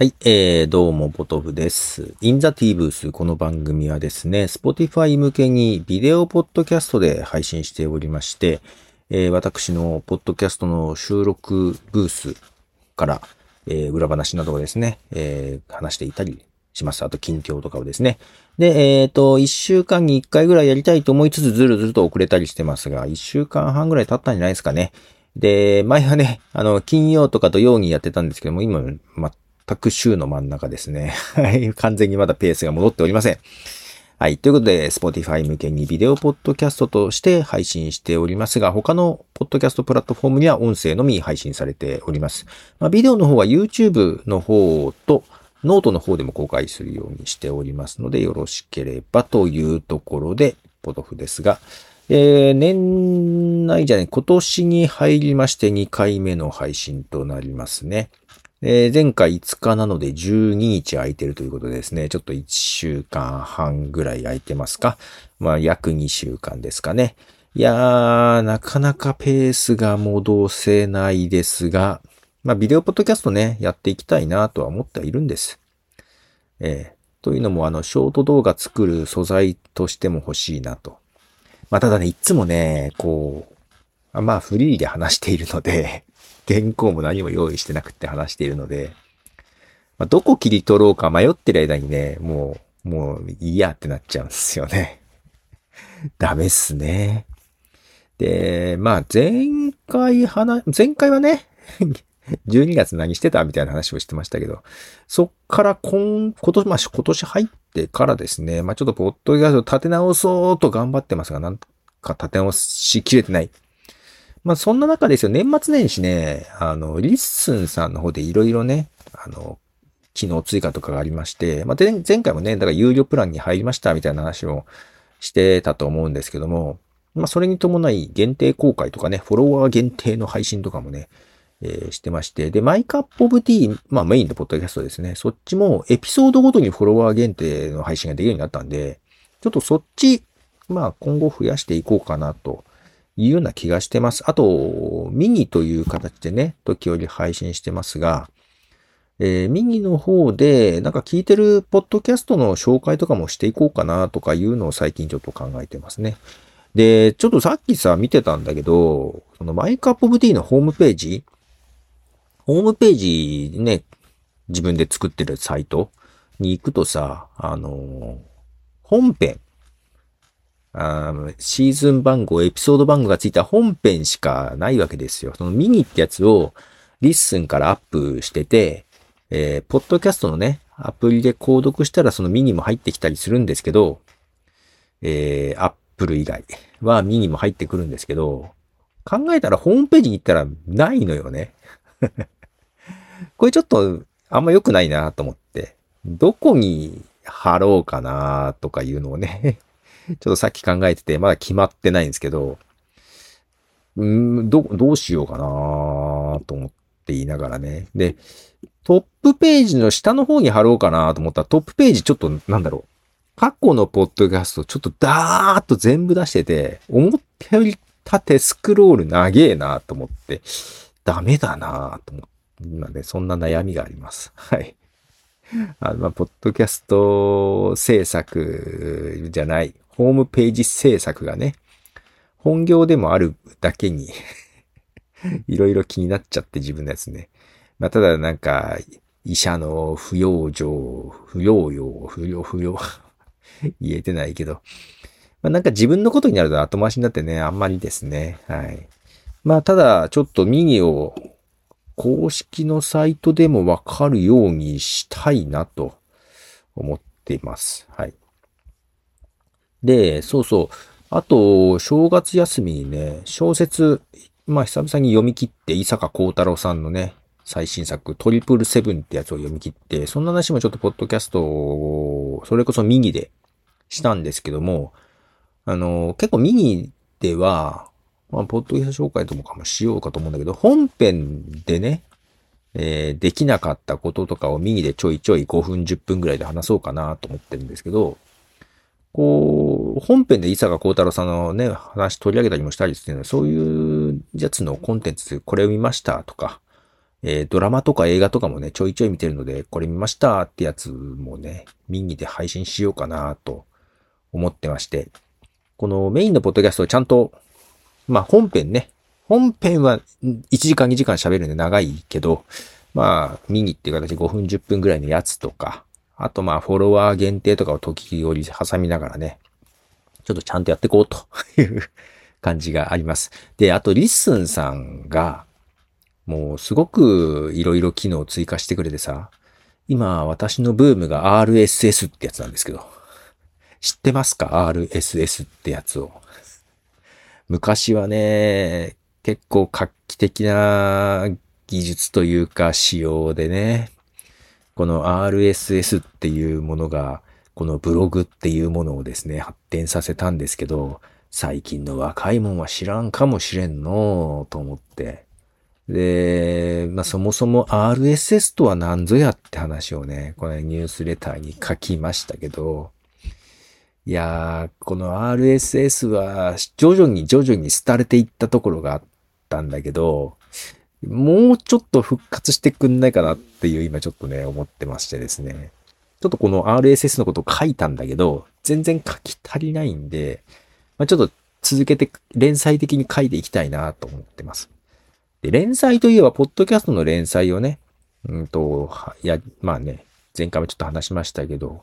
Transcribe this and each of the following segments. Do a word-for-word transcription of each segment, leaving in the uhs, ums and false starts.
はい、えー、どうも、ポトフです。インザティーブース、この番組はですね、Spotify 向けにビデオポッドキャストで配信しておりまして、えー、私のポッドキャストの収録ブースから、えー、裏話などをですね、えー、話していたりします。あと、近況とかをですね。で、えっと、いっしゅうかんにいっかいぐらいやりたいと思いつつ、ずるずると遅れたりしてますが、いっしゅうかんはんぐらい経ったんじゃないですかね。で、前はね、あの、金曜とか土曜にやってたんですけども、今、ま各週の真ん中ですね。はい。完全にまだペースが戻っておりません。はい。ということで、Spotify 向けにビデオポッドキャストとして配信しておりますが、他のポッドキャストプラットフォームには音声のみ配信されております。まあ、ビデオの方は YouTube の方とノートの方でも公開するようにしておりますので、よろしければというところで、ポトフですが、えー、年内じゃね、今年に入りましてにかいめの配信となりますね。えー、前回いつかなのでじゅうににち空いてるということでですね、ちょっといっしゅうかんはんぐらい空いてますか。まあ約にしゅうかんですかね。いやー、なかなかペースが戻せないですが、まあビデオポッドキャストね、やっていきたいなとは思ってはいるんです。えー、というのもあの、ショート動画作る素材としても欲しいなと。まあただね、いつもね、こう、まあフリーで話しているので、原稿も何も用意してなくって話しているので、まあ、どこ切り取ろうか迷ってる間にね、もう、もういいやってなっちゃうんですよね。ダメっすね。で、まあ前回話、前回はね、じゅうにがつ何してたみたいな話をしてましたけど、そっから今、今年、まあ今年入ってからですね、まあちょっとポッドキャスト立て直そうと頑張ってますが、なんか立て直しきれてない。まあそんな中ですよ、年末年始ね、あの、リッスンさんの方でいろいろね、あの、機能追加とかがありまして、まあ前、前回もね、だから有料プランに入りましたみたいな話をしてたと思うんですけども、まあそれに伴い限定公開とかね、フォロワー限定の配信とかもね、えー、してまして、で、マイカップオブティー、まあメインのポッドキャストですね、そっちもエピソードごとにフォロワー限定の配信ができるようになったんで、ちょっとそっち、まあ今後増やしていこうかなと。いうような気がしてます。あと、ミニという形でね、時折配信してますが、えー、ミニの方で、なんか聞いてるポッドキャストの紹介とかもしていこうかなとかいうのを最近ちょっと考えてますね。で、ちょっとさっきさ、見てたんだけど、そのマイクアップオブティのホームページ、ホームページね、自分で作ってるサイトに行くとさ、あの、本編、あーシーズン番号、エピソード番号がついた本編しかないわけですよ。そのミニってやつをリッスンからアップしてて、えー、ポッドキャストのね、アプリで購読したらそのミニも入ってきたりするんですけど、えー、アップル以外はミニも入ってくるんですけど、考えたらホームページに行ったらないのよね。これちょっとあんま良くないなと思って、どこに貼ろうかなとかいうのをね、ちょっとさっき考えてて、まだ決まってないんですけど、んど、どうしようかなと思って言いながらね。で、トップページの下の方に貼ろうかなと思ったら、トップページちょっとなんだろう。過去のポッドキャストちょっとダーッと全部出してて、思ったより縦スクロール長えなと思って、ダメだなと思って、今ね、そんな悩みがあります。はい。あの、まあ、ポッドキャスト制作じゃない。ホームページ制作がね、本業でもあるだけに、いろいろ気になっちゃって自分のやつね。まあ、ただなんか、医者の不養生、不養養、不養不養、言えてないけど、まあ、なんか自分のことになると後回しになってね、あんまりですね。はい。まあ、ただ、ちょっとミニを公式のサイトでもわかるようにしたいなと思っています。はい。で、そうそう。あと、正月休みにね、小説、まあ久々に読み切って、伊坂幸太郎さんのね、最新作、トリプルセブンってやつを読み切って、そんな話もちょっとポッドキャストを、それこそミニでしたんですけども、あの、結構ミニでは、まあ、ポッドキャスト紹介とかもしようかと思うんだけど、本編でね、えー、できなかったこととかをミニでちょいちょいごふんじゅっぷんぐらいで話そうかなと思ってるんですけど、こう、本編で伊坂幸太郎さんのね、話取り上げたりもしたりしてるので、そういうやつのコンテンツ、これを見ましたとか、えー、ドラマとか映画とかもね、ちょいちょい見てるので、これ見ましたってやつもね、ミニで配信しようかなと思ってまして、このメインのポッドキャストをちゃんと、まあ本編ね、本編はいちじかんにじかん喋るんで長いけど、まあミニっていう形でごふんじゅっぷんぐらいのやつとか、あとまあフォロワー限定とかを時折挟みながらね、ちょっとちゃんとやっていこうという感じがあります。で、あとリッスンさんが、もうすごくいろいろ機能を追加してくれてさ、今私のブームが アールエスエス ってやつなんですけど、知ってますか アールエスエス ってやつを。昔はね、結構画期的な技術というか仕様でね、この アールエスエス っていうものが、このブログっていうものをですね、発展させたんですけど、最近の若いもんは知らんかもしれんのと思って。で、まあ、そもそも アールエスエス とは何ぞやって話をね、このニュースレターに書きましたけど、いやー、この アールエスエス は徐々に徐々に廃れていったところがあったんだけど、もうちょっと復活してくんないかなっていう今ちょっとね、思ってましてですね。ちょっとこの アールエスエス のことを書いたんだけど、全然書き足りないんで、まあ、ちょっと続けて連載的に書いていきたいなと思ってます。で、連載といえば、ポッドキャストの連載をね、うんと、いや、まあね、前回もちょっと話しましたけど、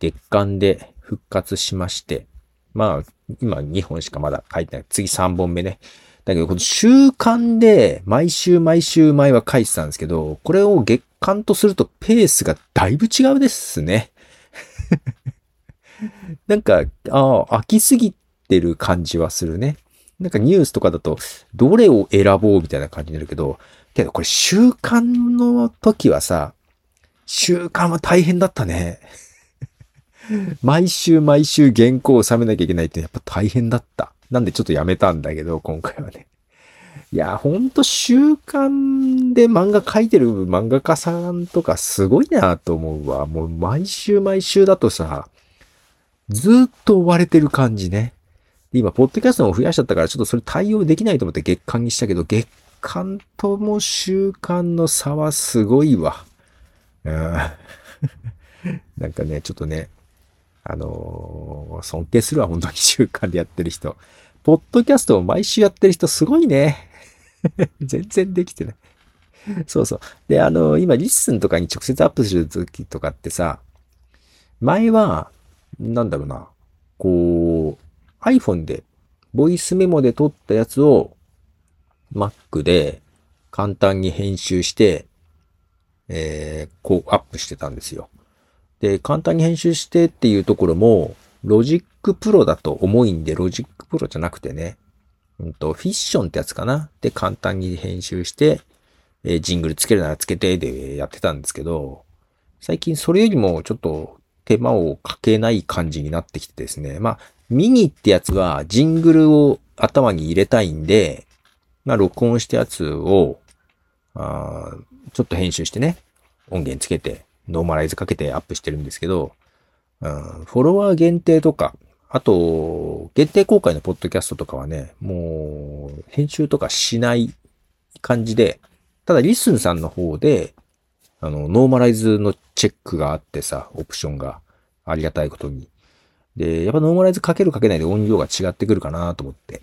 月間で復活しまして、まあ、今にほんしかまだ書いてない。次さんぼんめね。だけど、この週間で、毎週毎週前は書いてたんですけど、これを月間とするとペースがだいぶ違うですね。なんか、ああ、飽きすぎてる感じはするね。なんかニュースとかだと、どれを選ぼうみたいな感じになるけど、けどこれ週刊の時はさ、週刊は大変だったね。毎週毎週原稿を収めなきゃいけないってやっぱ大変だった。なんでちょっとやめたんだけど、今回はね。いや、ほんと週刊で漫画描いてる漫画家さんとかすごいなと思うわ。もう毎週毎週だとさ、ずっと追われてる感じね。今、ポッドキャストも増やしちゃったから、ちょっとそれ対応できないと思って月間にしたけど、月間とも週間の差はすごいわ。うん、なんかね、ちょっとね、あのー、尊敬するわ、本当に週間でやってる人。ポッドキャストを毎週やってる人すごいね。全然できてない。そうそう。で、あのー、今、リッスンとかに直接アップするときとかってさ、前は、なんだろうな、こう、iPhone で、ボイスメモで撮ったやつを Mac で簡単に編集して、えー、こうアップしてたんですよ。で、簡単に編集してっていうところも、Logic Pro だと重いんで、Logic Pro じゃなくてね、うんと、フィッションってやつかな。で、簡単に編集して、えー、ジングルつけるならつけてでやってたんですけど、最近それよりもちょっと手間をかけない感じになってきてですね。まあ、ミニってやつはジングルを頭に入れたいんで、まあ録音したやつを、あちょっと編集してね、音源つけて、ノーマライズかけてアップしてるんですけど、あフォロワー限定とか、あと、限定公開のポッドキャストとかはね、もう編集とかしない感じで、ただリスンさんの方で、あの、ノーマライズのチェックがあってさ、オプションがありがたいことに。で、やっぱノーマライズかけるかけないで音量が違ってくるかなと思って。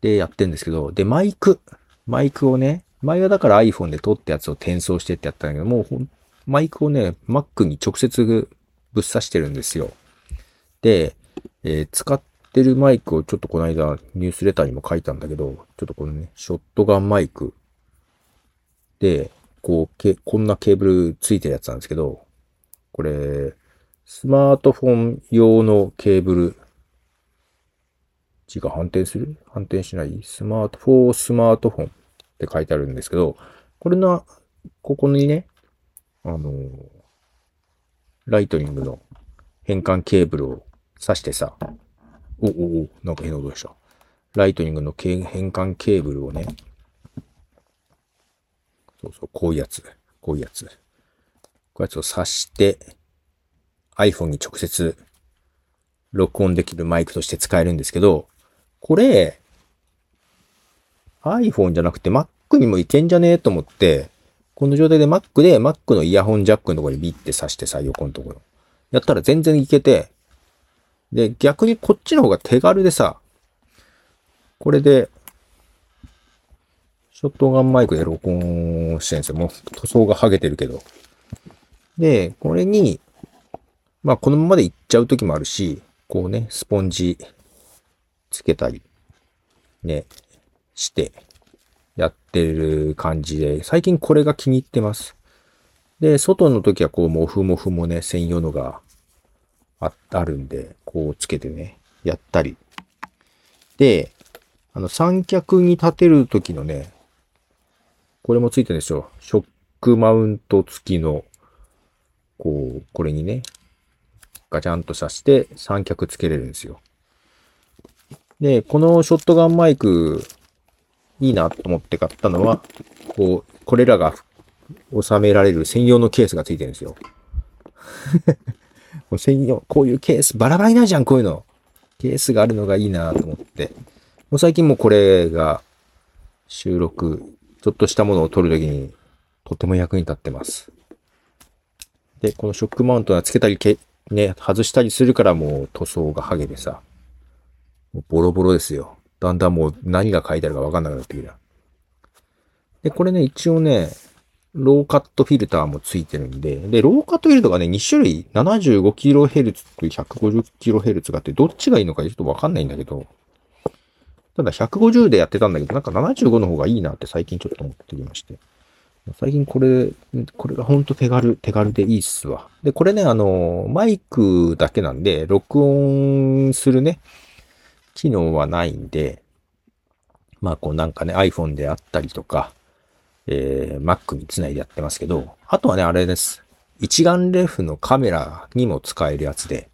で、やってんですけど、で、マイク。マイクをね、前はだから iPhone で撮ったやつを転送してってやったんだけど、もうほん、マイクをね、Mac に直接ぶっ刺してるんですよ。で、えー、使ってるマイクをちょっとこの間ニュースレターにも書いたんだけど、ちょっとこのね、ショットガンマイク。で、こう、け、こんなケーブルついてるやつなんですけど、これ、スマートフォン用のケーブル。字が反転する？反転しない？スマートフォースマートフォンって書いてあるんですけど、これの、ここにね、あのー、ライトニングの変換ケーブルを挿してさ、おおお、なんか変な音でした。ライトニングの変換ケーブルをね、そうそう、こういうやつ、こういうやつ、こういうやつを挿して、iPhone に直接録音できるマイクとして使えるんですけど、これ iPhone じゃなくて Mac にもいけんじゃねえと思ってこの状態で Mac で Mac のイヤホンジャックのところにビッて挿してさ、横のところ。やったら全然いけて、で、逆にこっちの方が手軽でさ、これで、ショットガンマイクで録音してるんですよ。もう塗装が剥げてるけど。で、これに、まあこのままでいっちゃうときもあるし、こうね、スポンジつけたり、ね、して、やってる感じで、最近これが気に入ってます。で、外の時はこう、モフモフもね、専用のが あ, あるんで、こうつけてね、やったり。で、あの、三脚に立てる時のね、これもついてるんですよ。ショックマウント付きの、こう、これにね、ガチャンとさして三脚つけれるんですよ。で、このショットガンマイク、いいなと思って買ったのは、こう、これらが収められる専用のケースがついてるんですよ。専用、こういうケース、バラバラになるじゃん、こういうの。ケースがあるのがいいなと思って。もう最近もうこれが収録、ちょっとしたものを撮るときにとても役に立ってます。で、このショックマウントはつけたりけ、ね、外したりするからもう塗装が剥げてさ、もうボロボロですよ。だんだんもう何が書いてあるか分かんなくなってきた。で、これね、一応ね、ローカットフィルターもついてるんで、で、ローカットフィルターがね、に種類、ななじゅうごキロヘルツ と ひゃくごじゅうキロヘルツ があって、どっちがいいのかちょっと分かんないんだけど、ただひゃくごじゅうでやってたんだけど、なんかななじゅうごの方がいいなって最近ちょっと思ってきまして。最近これ、これがほんと手軽、手軽でいいっすわ。で、これね、あの、マイクだけなんで、録音するね、機能はないんで、まあこうなんかね iPhone であったりとか、えー、Mac につないでやってますけど、あとはねあれです。一眼レフのカメラにも使えるやつで、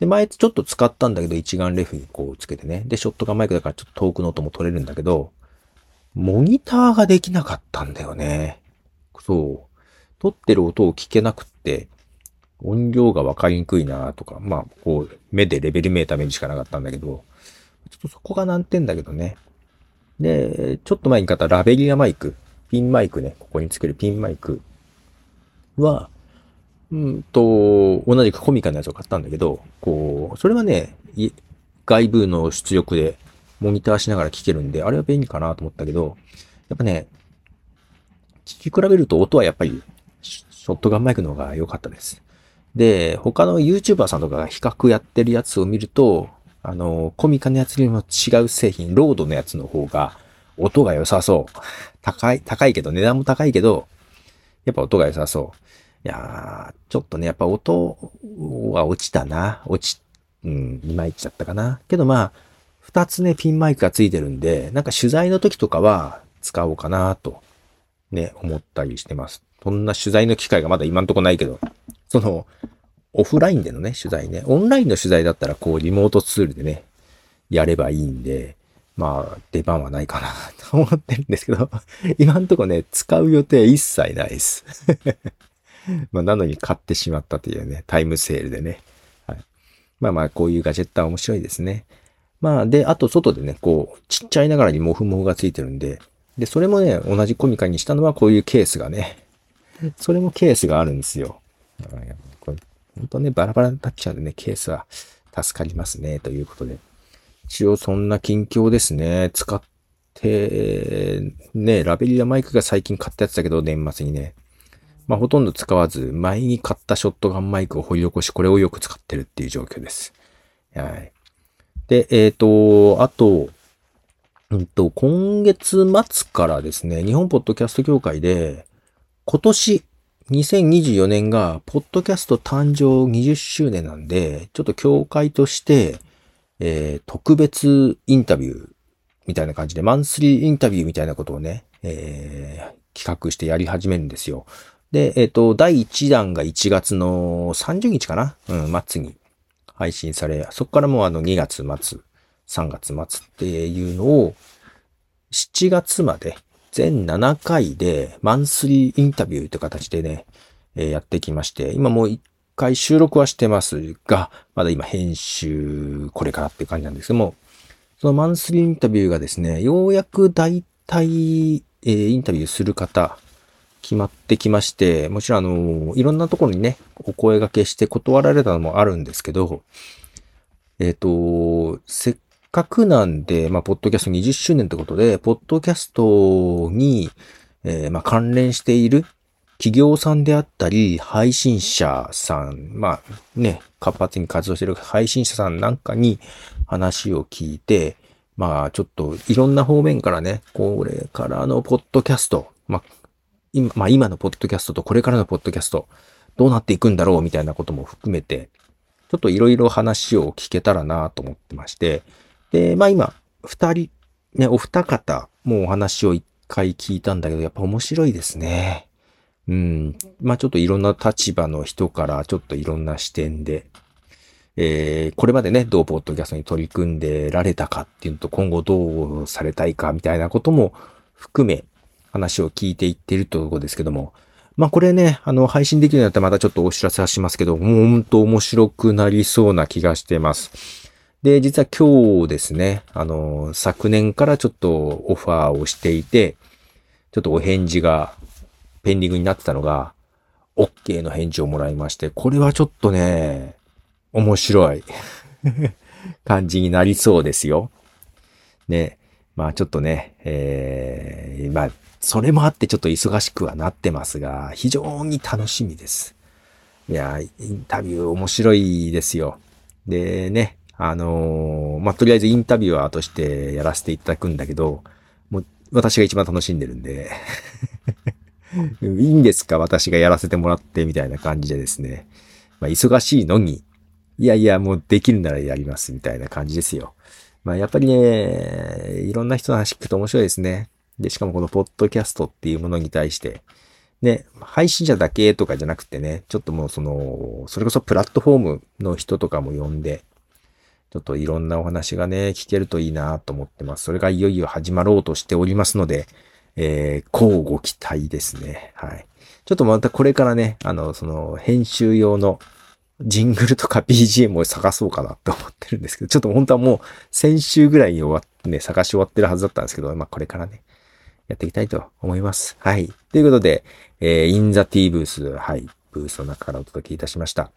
で前ちょっと使ったんだけど一眼レフにこうつけてね、でショットガンマイクだからちょっと遠くの音も取れるんだけど、モニターができなかったんだよね。そう、撮ってる音を聞けなくって。音量が分かりにくいなとか、まあ、こう、目でレベルメーター見るしかなかったんだけど、ちょっとそこが難点だけどね。で、ちょっと前に買ったラベリアマイク、ピンマイクね、ここにつけるピンマイクは、うんと、同じくコミカのやつを買ったんだけど、こう、それはね、外部の出力でモニターしながら聞けるんで、あれは便利かなと思ったけど、やっぱね、聞き比べると音はやっぱり、ショットガンマイクの方が良かったです。で、他の YouTuber さんとかが比較やってるやつを見ると、あの、コミカのやつにも違う製品、ロードのやつの方が音が良さそう。高い、高いけど、値段も高いけど、やっぱ音が良さそう。いやー、ちょっとね、やっぱ音は落ちたな。落ち、うん、いまいちだったかな。けどまあ、二つね、ピンマイクがついてるんで、なんか取材の時とかは使おうかなと、ね、思ったりしてます。そんな取材の機会がまだ今んとこないけど、その、オフラインでのね、取材ね。オンラインの取材だったら、こう、リモートツールでね、やればいいんで、まあ、出番はないかなと思ってるんですけど、今んとこね、使う予定一切ないです。まあ、なのに買ってしまったというね、タイムセールでね。はい、まあまあ、こういうガジェットは面白いですね。まあ、で、あと、外でね、こう、ちっちゃいながらにモフモフがついてるんで、で、それもね、同じコミカにしたのは、こういうケースがね、それもケースがあるんですよ。これ本当ね、バラバラになっちゃうんでね、ケースは助かりますね、ということで。一応そんな近況ですね。使って、ね、ラベリアマイクが最近買ったやつだけど、年末にね。まあほとんど使わず、前に買ったショットガンマイクを掘り起こし、これをよく使ってるっていう状況です。はい。で、えっと、あと、うんと、今月末からですね、日本ポッドキャスト協会で、今年、にせんにじゅうよねんが、ポッドキャスト誕生にじゅっしゅうねんなんで、ちょっと協会として、えー、特別インタビューみたいな感じで、マンスリーインタビューみたいなことをね、えー、企画してやり始めるんですよ。で、えっと、だいいちだんがいちがつのさんじゅうにちかな、うん、末に配信され、そこからもうあのにがつまつ、さんがつまつっていうのを、しちがつまで、全ななかいでマンスリーインタビューという形でね、えー、やってきまして、今もういっかい収録はしてますが、まだ今編集これからっていう感じなんですけども、そのマンスリーインタビューがですね、ようやく大体、えー、インタビューする方決まってきまして、もちろんあの、いろんなところにね、お声掛けして断られたのもあるんですけど、えっと、せっかくなんで、まあ、ポッドキャストにじゅっしゅうねんってことで、ポッドキャストに、えー、まあ、関連している企業さんであったり、配信者さん、まあ、ね、活発に活動している配信者さんなんかに話を聞いて、まあ、ちょっといろんな方面からね、これからのポッドキャスト、まあ、今、まあ、今のポッドキャストとこれからのポッドキャスト、どうなっていくんだろうみたいなことも含めて、ちょっといろいろ話を聞けたらなと思ってまして、で、まあ今、二人、ね、お二方、もうお話を一回聞いたんだけど、やっぱ面白いですね。うん。まあちょっといろんな立場の人から、ちょっといろんな視点で、えー、これまでね、どうポッドキャストに取り組んでられたかっていうのと、今後どうされたいかみたいなことも含め、話を聞いていってるところですけども。まあこれね、あの、配信できるようになったらまたちょっとお知らせはしますけど、もうほんと面白くなりそうな気がしてます。で、実は今日ですね、あの、昨年からちょっとオファーをしていて、ちょっとお返事が、ペンディングになってたのが、OK の返事をもらいまして、これはちょっとね、面白い感じになりそうですよ。ね。まあちょっとね、えー、まあ、それもあってちょっと忙しくはなってますが、非常に楽しみです。いや、インタビュー面白いですよ。でね、あのー、まあ、とりあえずインタビュアーとしてやらせていただくんだけど、もう私が一番楽しんでるんで、いいんですか私がやらせてもらってみたいな感じでですね、まあ、忙しいのに、いやいや、もうできるならやりますみたいな感じですよ。まあやっぱりね、いろんな人の話聞くと面白いですね。で、しかもこのポッドキャストっていうものに対して、ね、配信者だけとかじゃなくてね、ちょっともうその、それこそプラットフォームの人とかも呼んで、ちょっといろんなお話がね、聞けるといいなと思ってます。それがいよいよ始まろうとしておりますので、えー、乞うご期待ですね。はい。ちょっとまたこれからね、あの、その、編集用の、ジングルとか ビージーエム を探そうかなって思ってるんですけど、ちょっと本当はもう先週ぐらいに終わってね、探し終わってるはずだったんですけど、まあこれからね、やっていきたいと思います。はい。ということで、えー、インザ T ブース、はい、ブースの中からお届けいたしました。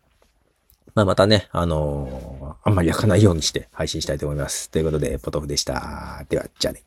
まあまたね、あのー、あんまり焼かないようにして配信したいと思います。ということで、ポトフでした。では、じゃあね。